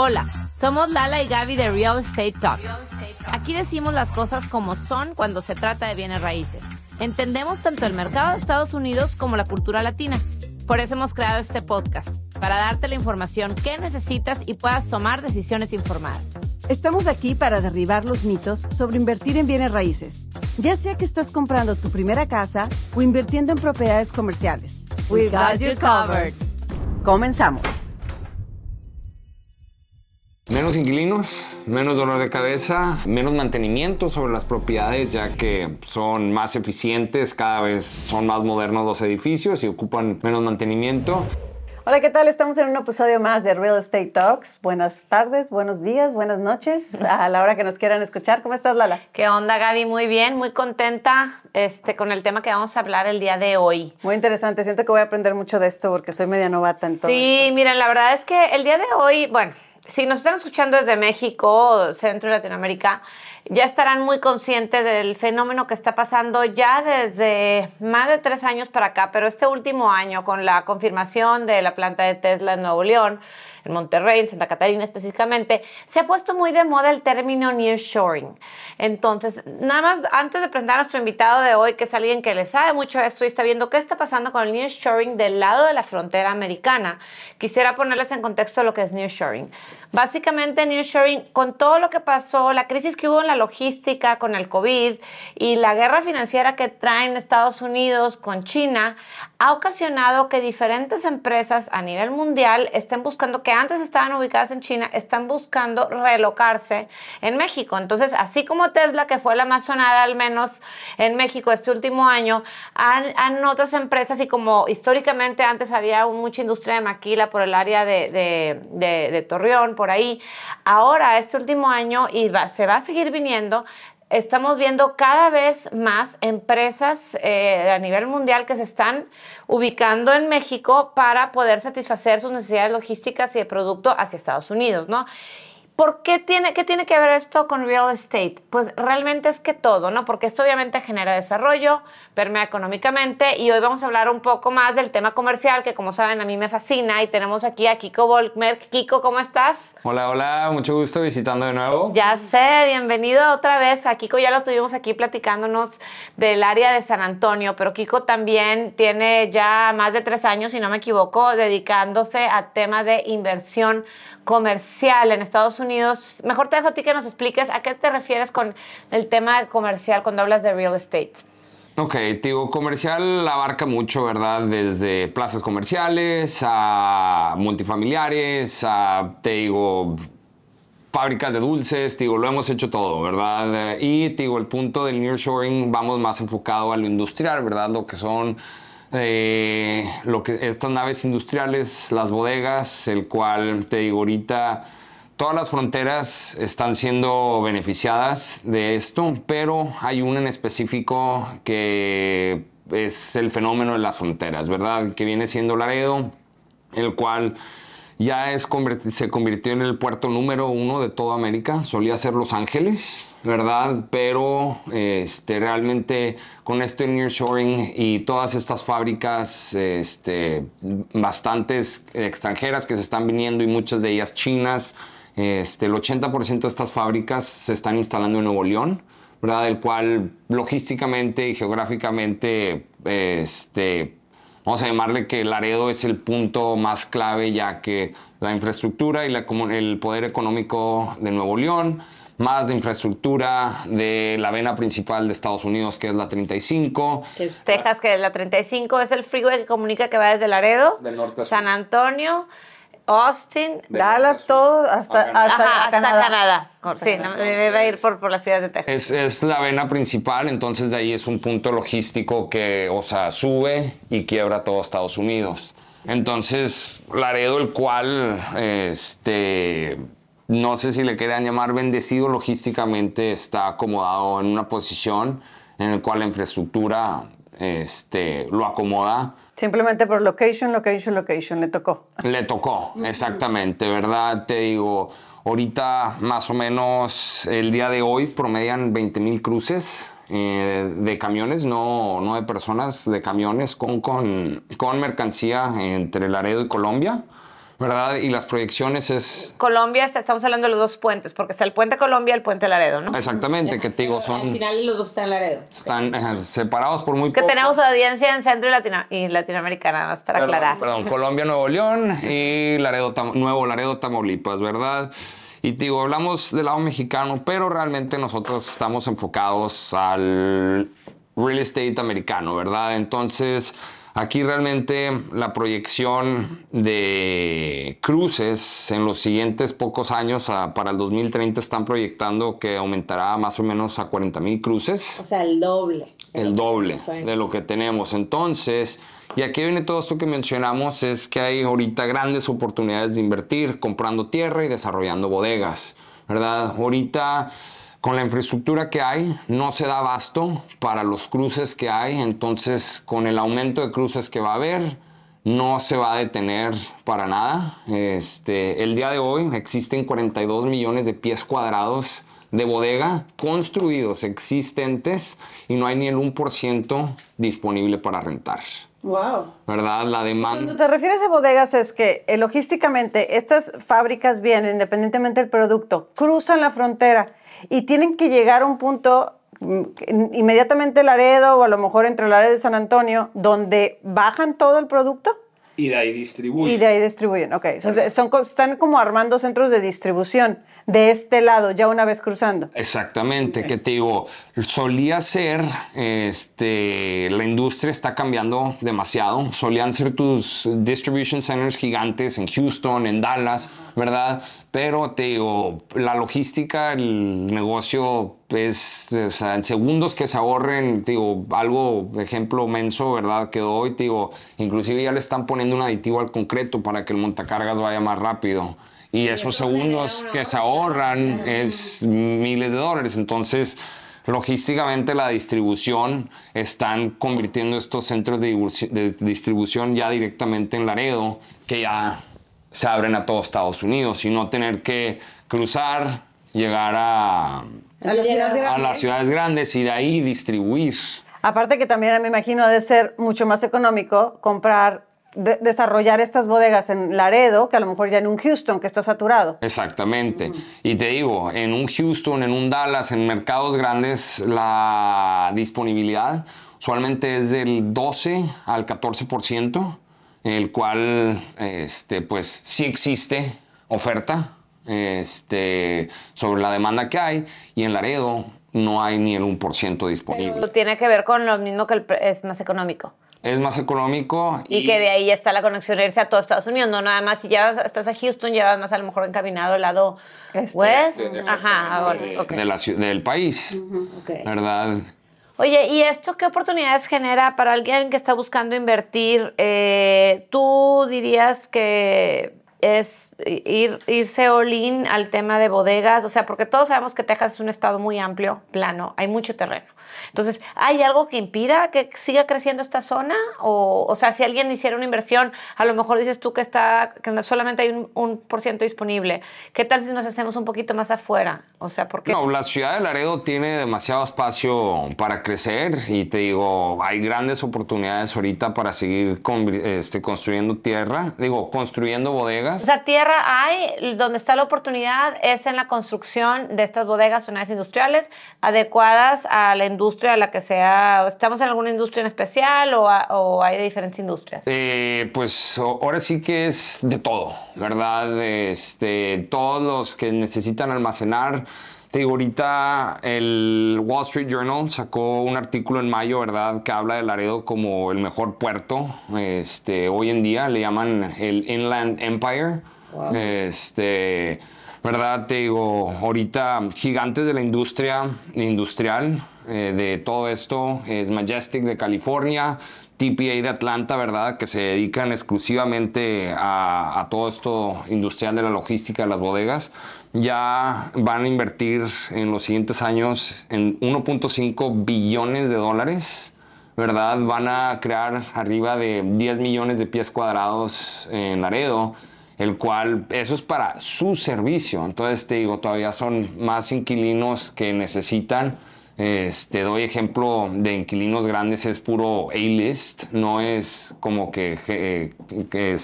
Hola, somos Lala y Gaby de Real Estate Talks. Aquí decimos las cosas como son cuando se trata de bienes raíces. Entendemos tanto el mercado de Estados Unidos como la cultura latina. Por eso hemos creado este podcast, para darte la información que necesitas y puedas tomar decisiones informadas. Estamos aquí para derribar los mitos sobre invertir en bienes raíces, ya sea que estás comprando tu primera casa o invirtiendo en propiedades comerciales. We got you covered. Comenzamos. Menos inquilinos, menos dolor de cabeza, menos mantenimiento sobre las propiedades, ya que son más eficientes, cada vez son más modernos los edificios y ocupan menos mantenimiento. Hola, ¿qué tal? Estamos en un episodio más de Real Estate Talks. Buenas tardes, buenos días, buenas noches, a la hora que nos quieran escuchar. ¿Cómo estás, Lala? ¿Qué onda, Gaby? Muy bien, muy contenta con el tema que vamos a hablar el día de hoy. Muy interesante, siento que voy a aprender mucho de esto porque soy media novata en todo esto. Miren, la verdad es que el día de hoy, bueno, si nos están escuchando desde México, Centro y Latinoamérica, ya estarán muy conscientes del fenómeno que está pasando ya desde más de 3 años para acá, pero este último año, con la confirmación de la planta de Tesla en Nuevo León, en Monterrey, en Santa Catarina específicamente, se ha puesto muy de moda el término nearshoring. Entonces, nada más antes de presentar a nuestro invitado de hoy, que es alguien que le sabe mucho de esto y está viendo qué está pasando con el nearshoring del lado de la frontera americana, quisiera ponerles en contexto lo que es nearshoring. Básicamente, nearshoring, con todo lo que pasó, la crisis que hubo en la logística con el COVID y la guerra financiera que traen Estados Unidos con China, ha ocasionado que diferentes empresas a nivel mundial estén buscando, que antes estaban ubicadas en China, están buscando relocarse en México. Entonces, así como Tesla, que fue la más sonada al menos en México este último año, han otras empresas, y como históricamente antes había mucha industria de maquila por el área de Torreón, por ahí, ahora este último año, y se va a seguir viniendo, estamos viendo cada vez más empresas a nivel mundial que se están ubicando en México para poder satisfacer sus necesidades logísticas y de producto hacia Estados Unidos, ¿no? ¿Por qué tiene que ver esto con real estate? Pues realmente es que todo, ¿no? Porque esto obviamente genera desarrollo, permea económicamente, y hoy vamos a hablar un poco más del tema comercial, que como saben a mí me fascina, y tenemos aquí a Kiko Volkmer. Kiko, ¿cómo estás? Hola, hola, mucho gusto visitando de nuevo. Ya sé, bienvenido otra vez. A Kiko ya lo tuvimos aquí platicándonos del área de San Antonio, pero Kiko también tiene ya más de 3 años, si no me equivoco, dedicándose a tema de inversión comercial en Estados Unidos. Mejor te dejo a ti que nos expliques a qué te refieres con el tema comercial cuando hablas de real estate. Ok, digo, comercial abarca mucho, ¿verdad? Desde plazas comerciales a multifamiliares, a, te digo, fábricas de dulces, te digo, lo hemos hecho todo, ¿verdad? Y te digo, el punto del nearshoring vamos más enfocado a lo industrial, ¿verdad? Lo que son estas naves industriales, las bodegas, el cual, te digo, ahorita todas las fronteras están siendo beneficiadas de esto, pero hay una en específico que es el fenómeno de las fronteras, ¿verdad? Que viene siendo Laredo, el cual ya se convirtió en el puerto número 1 de toda América. Solía ser Los Ángeles, ¿verdad? Pero realmente con este nearshoring y todas estas fábricas bastantes extranjeras que se están viniendo, y muchas de ellas chinas, el 80% de estas fábricas se están instalando en Nuevo León, ¿verdad? El cual logísticamente y geográficamente vamos a llamarle que Laredo es el punto más clave, ya que la infraestructura y el poder económico de Nuevo León, más la infraestructura de la vena principal de Estados Unidos, que es la 35. Texas, que es la 35, es el freeway que comunica que va desde Laredo, del norte a San Antonio, Austin, Dallas, todo hasta Canadá. Sí, debe ir por las ciudades de Texas. Es la vena principal, entonces de ahí es un punto logístico que, o sea, sube y quiebra todo Estados Unidos. Entonces, Laredo, el cual, no sé si le quieran llamar bendecido logísticamente, está acomodado en una posición en la cual la infraestructura lo acomoda. Simplemente por location, le tocó. Le tocó, exactamente, ¿verdad? Te digo, ahorita más o menos el día de hoy promedian 20,000 cruces de camiones, no de personas, de camiones con mercancía entre Laredo y Colombia, ¿verdad? Y las proyecciones es... Colombia, estamos hablando de los dos puentes, porque está el puente Colombia y el puente Laredo, ¿no? Exactamente, que te digo, son... Al final los dos están en Laredo. Están separados por muy poco. Que tenemos audiencia en Centro y, Latinoamérica, nada más para aclarar. Perdón, Colombia, Nuevo León y Laredo, Nuevo Laredo, Tamaulipas, ¿verdad? Y te digo, hablamos del lado mexicano, pero realmente nosotros estamos enfocados al real estate americano, ¿verdad? Entonces... Aquí realmente la proyección de cruces en los siguientes pocos años, para el 2030 están proyectando que aumentará más o menos a 40,000 cruces. O sea, el doble. El doble de lo que tenemos. Entonces, y aquí viene todo esto que mencionamos, es que hay ahorita grandes oportunidades de invertir comprando tierra y desarrollando bodegas, ¿verdad? Ahorita... Con la infraestructura que hay, no se da abasto para los cruces que hay. Entonces, con el aumento de cruces que va a haber, no se va a detener para nada. El día de hoy existen 42 millones de pies cuadrados de bodega construidos, existentes, y no hay ni el 1% disponible para rentar. Wow. ¿Verdad? La demanda. Cuando te refieres a bodegas es que logísticamente estas fábricas vienen, independientemente del producto, cruzan la frontera y tienen que llegar a un punto inmediatamente Laredo o a lo mejor entre Laredo y San Antonio donde bajan todo el producto y de ahí distribuyen. Okay. Entonces, están como armando centros de distribución de este lado ya una vez cruzando. Exactamente, okay. Que te digo, solía ser, la industria está cambiando demasiado. Solían ser tus distribution centers gigantes en Houston, en Dallas, ¿verdad? Pero te digo, la logística, el negocio es, o sea, en segundos que se ahorren, te digo, algo, ejemplo menso, ¿verdad? Que doy, te digo, inclusive ya le están poniendo un aditivo al concreto para que el montacargas vaya más rápido. Y esos segundos que se ahorran es miles de dólares. Entonces, logísticamente la distribución, están convirtiendo estos centros de distribución ya directamente en Laredo, que ya... se abren a todo Estados Unidos y no tener que cruzar, llegar a las ciudades grandes y de ahí distribuir. Aparte que también me imagino ha de ser mucho más económico comprar, desarrollar estas bodegas en Laredo, que a lo mejor ya en un Houston, que está saturado. Exactamente. Y te digo, en un Houston, en un Dallas, en mercados grandes, la disponibilidad usualmente es del 12 al 14%. El cual, pues, sí existe oferta sobre la demanda que hay, y en Laredo no hay ni el 1% disponible. Pero tiene que ver con lo mismo que es más económico. Es más económico. Y que de ahí ya está la conexión de irse a todo Estados Unidos, no nada más. Si ya estás a Houston, ya vas más a lo mejor encaminado al lado west. Del país, okay. ¿Verdad? Oye, ¿y esto qué oportunidades genera para alguien que está buscando invertir? ¿Tú dirías que es irse all-in al tema de bodegas? O sea, porque todos sabemos que Texas es un estado muy amplio, plano, hay mucho terreno. Entonces, ¿hay algo que impida que siga creciendo esta zona? O sea, si alguien hiciera una inversión, a lo mejor dices tú que solamente hay un 1% disponible. ¿Qué tal si nos hacemos un poquito más afuera? O sea, porque... No, la ciudad de Laredo tiene demasiado espacio para crecer y te digo, hay grandes oportunidades ahorita para seguir construyendo tierra, construyendo bodegas. O sea, tierra hay, donde está la oportunidad es en la construcción de estas bodegas o naves industriales adecuadas a la industria a la que sea. ¿Estamos en alguna industria en especial o hay de diferentes industrias? Pues ahora sí que es de todo, ¿verdad? Todos los que necesitan almacenar. Te digo, ahorita el Wall Street Journal sacó un artículo en mayo, ¿verdad? Que habla de Laredo como el mejor puerto. Hoy en día le llaman el Inland Empire. Wow. ¿Verdad? Te digo, ahorita gigantes de la industria industrial. De todo esto es Majestic de California, TPA de Atlanta, ¿verdad? Que se dedican exclusivamente a todo esto industrial de la logística de las bodegas. Ya van a invertir en los siguientes años en 1.5 billones de dólares, ¿verdad? Van a crear arriba de 10 millones de pies cuadrados en Laredo, el cual, eso es para su servicio. Entonces, te digo, todavía son más inquilinos que necesitan Doy ejemplo de inquilinos grandes, es puro A-list, no es como que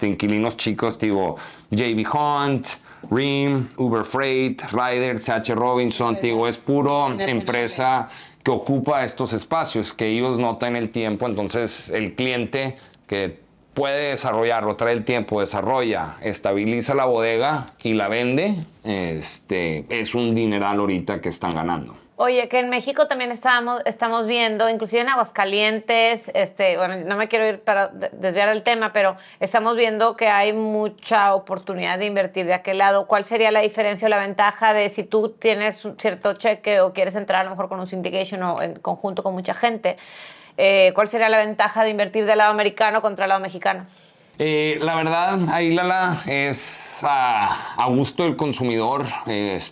inquilinos chicos, digo, J.B. Hunt, Rim, Uber Freight, Ryder, C.H. Robinson, digo, es puro empresa que ocupa estos espacios, que ellos notan el tiempo, entonces el cliente que puede desarrollarlo, trae el tiempo, desarrolla, estabiliza la bodega y la vende, es un dineral ahorita que están ganando. Oye, que en México también estamos viendo, inclusive en Aguascalientes, no me quiero ir para desviar del tema, pero estamos viendo que hay mucha oportunidad de invertir de aquel lado. ¿Cuál sería la diferencia o la ventaja de si tú tienes un cierto cheque o quieres entrar a lo mejor con un syndication o en conjunto con mucha gente? ¿Cuál sería la ventaja de invertir del lado americano contra el lado mexicano? La verdad, ahí Lala, es a gusto del consumidor.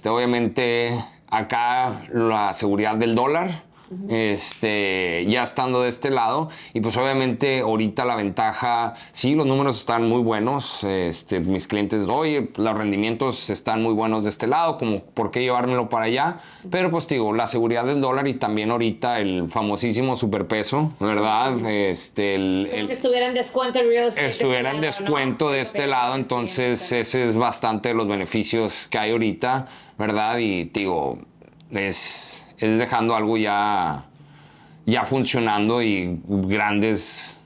Obviamente... Acá la seguridad del dólar, ya estando de este lado, y pues obviamente ahorita la ventaja, sí, los números están muy buenos, mis clientes, oye, los rendimientos están muy buenos de este lado, como por qué llevármelo para allá, pero pues digo, la seguridad del dólar y también ahorita el famosísimo superpeso, ¿verdad? Si estuviera en descuento el real estate. Estuviera en descuento de este lado, entonces ese es bastante de los beneficios que hay ahorita, ¿verdad? Y digo, es dejando algo ya funcionando y grandes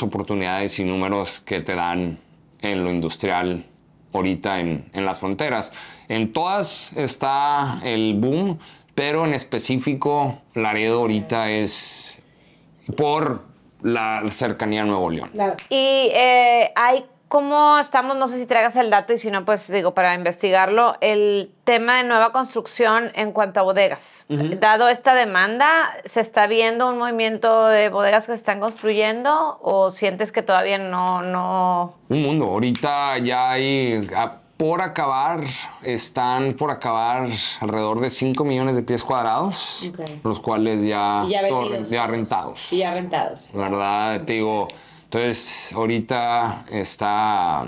oportunidades y números que te dan en lo industrial ahorita en las fronteras. En todas está el boom, pero en específico Laredo ahorita es por la cercanía a Nuevo León. Claro. Y hay... ¿Cómo estamos? No sé si traigas el dato y si no, pues digo, para investigarlo, el tema de nueva construcción en cuanto a bodegas. Uh-huh. Dado esta demanda, ¿se está viendo un movimiento de bodegas que se están construyendo o sientes que todavía no? Un mundo. Ahorita ya hay... Están por acabar alrededor de 5 millones de pies cuadrados, okay, los cuales ya rentados. Y ya rentados. ¿Verdad? Okay. Te digo... Entonces, ahorita está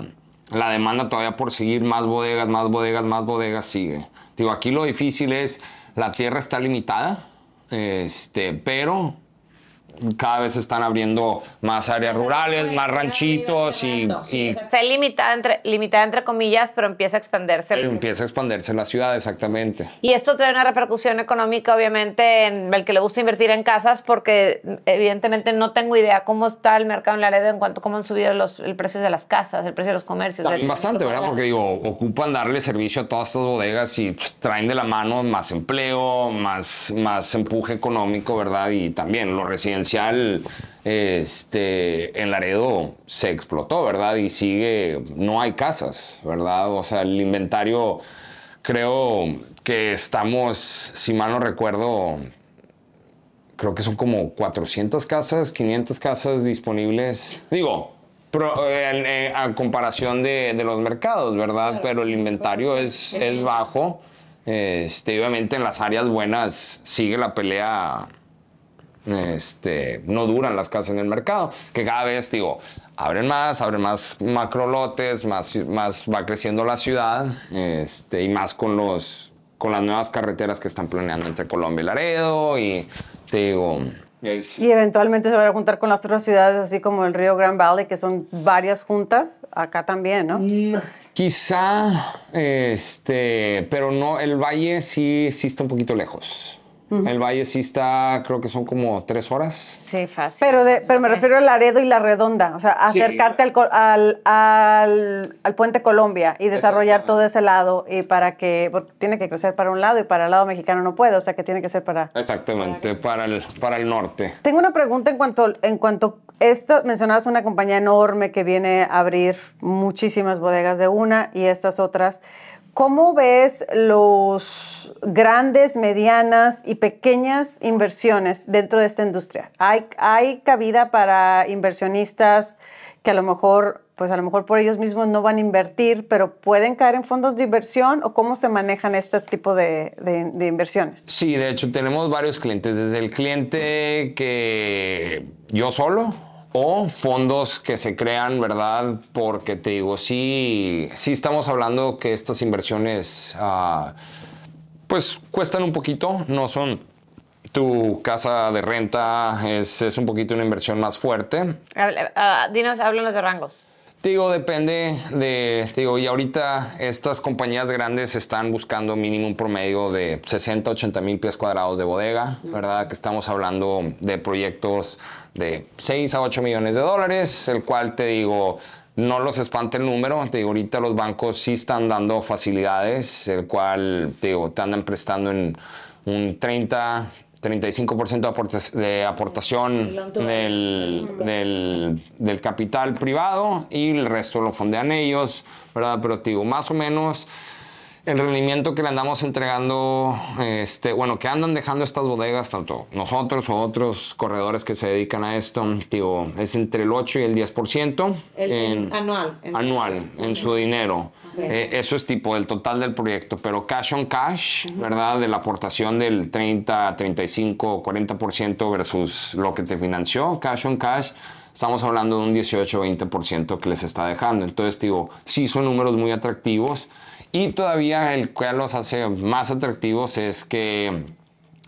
la demanda todavía por seguir, más bodegas sigue. Digo, aquí lo difícil es, la tierra está limitada, pero cada vez están abriendo más áreas rurales, más ranchitos y está limitada entre comillas, pero empieza a expandirse. Empieza a expandirse la ciudad, exactamente. Y esto trae una repercusión económica, obviamente, en el que le gusta invertir en casas, porque evidentemente no tengo idea cómo está el mercado en Laredo en cuanto a cómo han subido el precio de las casas, el precio de los comercios. También bastante, ¿verdad? Porque digo, ocupan darle servicio a todas estas bodegas y pues, traen de la mano más empleo, más empuje económico, ¿verdad? Y también lo residencial en Laredo se explotó, ¿verdad? Y sigue, no hay casas, ¿verdad? O sea, el inventario, creo que estamos, si mal no recuerdo, creo que son como 400 casas, 500 casas disponibles. Digo, a comparación de los mercados, ¿verdad? Pero el inventario es bajo. Obviamente en las áreas buenas sigue la pelea... no duran las casas en el mercado, que cada vez, digo, abren más macrolotes, más va creciendo la ciudad, y más con las nuevas carreteras que están planeando entre Colombia y Laredo, y te digo... Y eventualmente se van a juntar con las otras ciudades, así como el Río Grande Valley, que son varias juntas, acá también, ¿no? Quizá, pero no, el valle sí está un poquito lejos. Uh-huh. El valle sí está, creo que son como 3 horas. Sí, fácil. Pero me refiero al Laredo y La Redonda. O sea, acercarte al Puente Colombia y desarrollar todo ese lado. Y para que... Porque tiene que crecer para un lado y para el lado mexicano no puede. O sea, que tiene que ser para... Exactamente, para el norte. Tengo una pregunta en cuanto esto. Mencionabas una compañía enorme que viene a abrir muchísimas bodegas de una y estas otras. ¿Cómo ves los grandes, medianas y pequeñas inversiones dentro de esta industria? ¿Hay cabida para inversionistas que a lo mejor por ellos mismos no van a invertir, pero pueden caer en fondos de inversión? ¿O cómo se manejan este tipo de inversiones? Sí, de hecho tenemos varios clientes, desde el cliente que yo solo... O fondos que se crean, ¿verdad? Porque te digo, sí estamos hablando que estas inversiones, pues, cuestan un poquito. No son tu casa de renta es un poquito una inversión más fuerte. Dinos, háblanos de rangos. Digo, depende de... Digo, y ahorita estas compañías grandes están buscando mínimo un promedio de 60, 80 mil pies cuadrados de bodega, ¿verdad? Que estamos hablando de proyectos de 6 a 8 millones de dólares, el cual, te digo, no los espanta el número. Te digo, ahorita los bancos sí están dando facilidades, el cual, te digo, te andan prestando en un 30... 35% de aportación del capital privado y el resto lo fondean ellos, ¿verdad? Pero te digo, más o menos el rendimiento que le andamos entregando, que andan dejando estas bodegas, tanto nosotros o otros corredores que se dedican a esto, te digo, es entre el 8 y el 10% anual en su dinero. Eso es tipo del total del proyecto, pero cash on cash, ¿verdad? De la aportación del 30, 35, 40% versus lo que te financió, cash on cash, estamos hablando de un 18, 20% que les está dejando. Entonces, digo, sí son números muy atractivos y todavía el que los hace más atractivos es que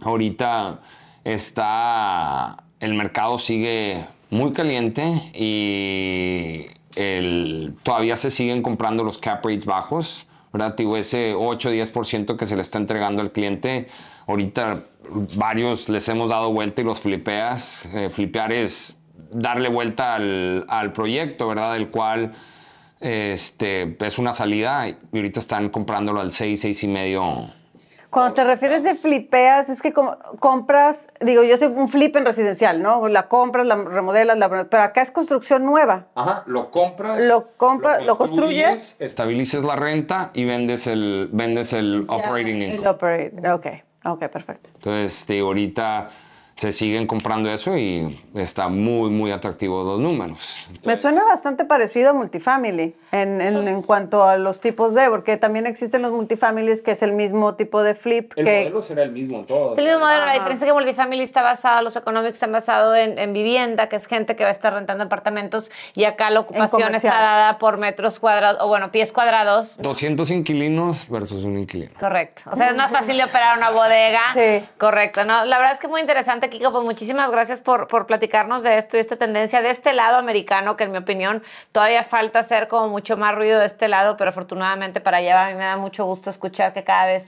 ahorita el mercado sigue muy caliente y... todavía se siguen comprando los cap rates bajos, ¿verdad? Digo, ese 8-10% que se le está entregando al cliente, ahorita varios les hemos dado vuelta y los flipeas. Flipear es darle vuelta al proyecto, ¿verdad? Del cual es una salida y ahorita están comprándolo al 6, 6.5%. Cuando te refieres de flipeas, es que compras, digo, yo soy un flip en residencial, ¿no? La compras, la remodelas, pero acá es construcción nueva. Ajá, lo compras, lo construyes, estabilizas la renta y vendes el operating income. El operating, ok, perfecto. Entonces, ahorita se siguen comprando eso y está muy, muy atractivo los números. Entonces, me suena bastante parecido a multifamily en cuanto a los tipos de, porque también existen los multifamilies que es el mismo tipo de flip. El modelo será el mismo en todos. El mismo modelo, la diferencia es que multifamily está basado, los económicos están basados en vivienda, que es gente que va a estar rentando apartamentos y acá la ocupación está dada por metros cuadrados, o bueno, pies cuadrados. 200 inquilinos versus un inquilino. Correcto. O sea, es más fácil de operar una bodega. Sí. Correcto, ¿no? La verdad es que es muy interesante, Kiko, pues muchísimas gracias por platicarnos de esto y esta tendencia de este lado americano, que en mi opinión todavía falta hacer como mucho más ruido de este lado, pero afortunadamente para allá a mí me da mucho gusto escuchar que cada vez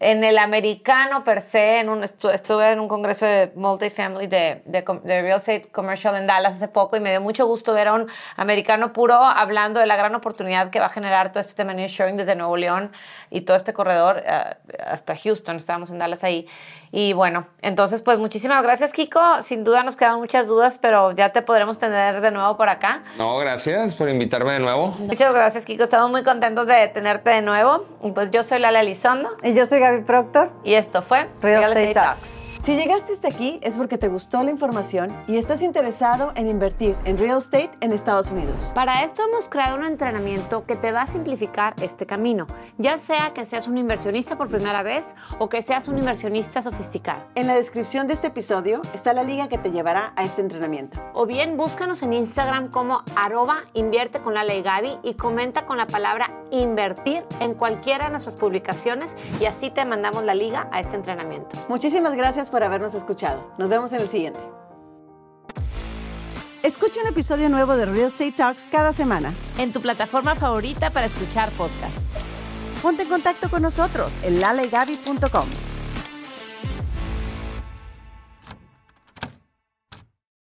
en el americano per se, estuve en un congreso de multifamily de real estate commercial en Dallas hace poco y me dio mucho gusto ver a un americano puro hablando de la gran oportunidad que va a generar todo este tema de nearshoring desde Nuevo León y todo este corredor hasta Houston. Estábamos en Dallas ahí. Y bueno, entonces pues muchísimas gracias, Kiko. Sin duda nos quedan muchas dudas, pero ya te podremos tener de nuevo por acá. No, gracias por invitarme de nuevo. Muchas gracias, Kiko. Estamos muy contentos de tenerte de nuevo. Y pues yo soy Lala Elizondo. Y yo soy Gaby Proctor. Y esto fue Real Estate Talks. Si llegaste hasta aquí es porque te gustó la información y estás interesado en invertir en real estate en Estados Unidos. Para esto hemos creado un entrenamiento que te va a simplificar este camino, ya sea que seas un inversionista por primera vez o que seas un inversionista sofisticado. En la descripción de este episodio está la liga que te llevará a este entrenamiento. O bien búscanos en Instagram como @invierteconlalalaygaby y comenta con la palabra invertir en cualquiera de nuestras publicaciones y así te mandamos la liga a este entrenamiento. Muchísimas gracias por habernos escuchado. Nos vemos en el siguiente. Escucha un episodio nuevo de Real Estate Talks cada semana en tu plataforma favorita para escuchar podcasts. Ponte en contacto con nosotros en lalaygaby.com.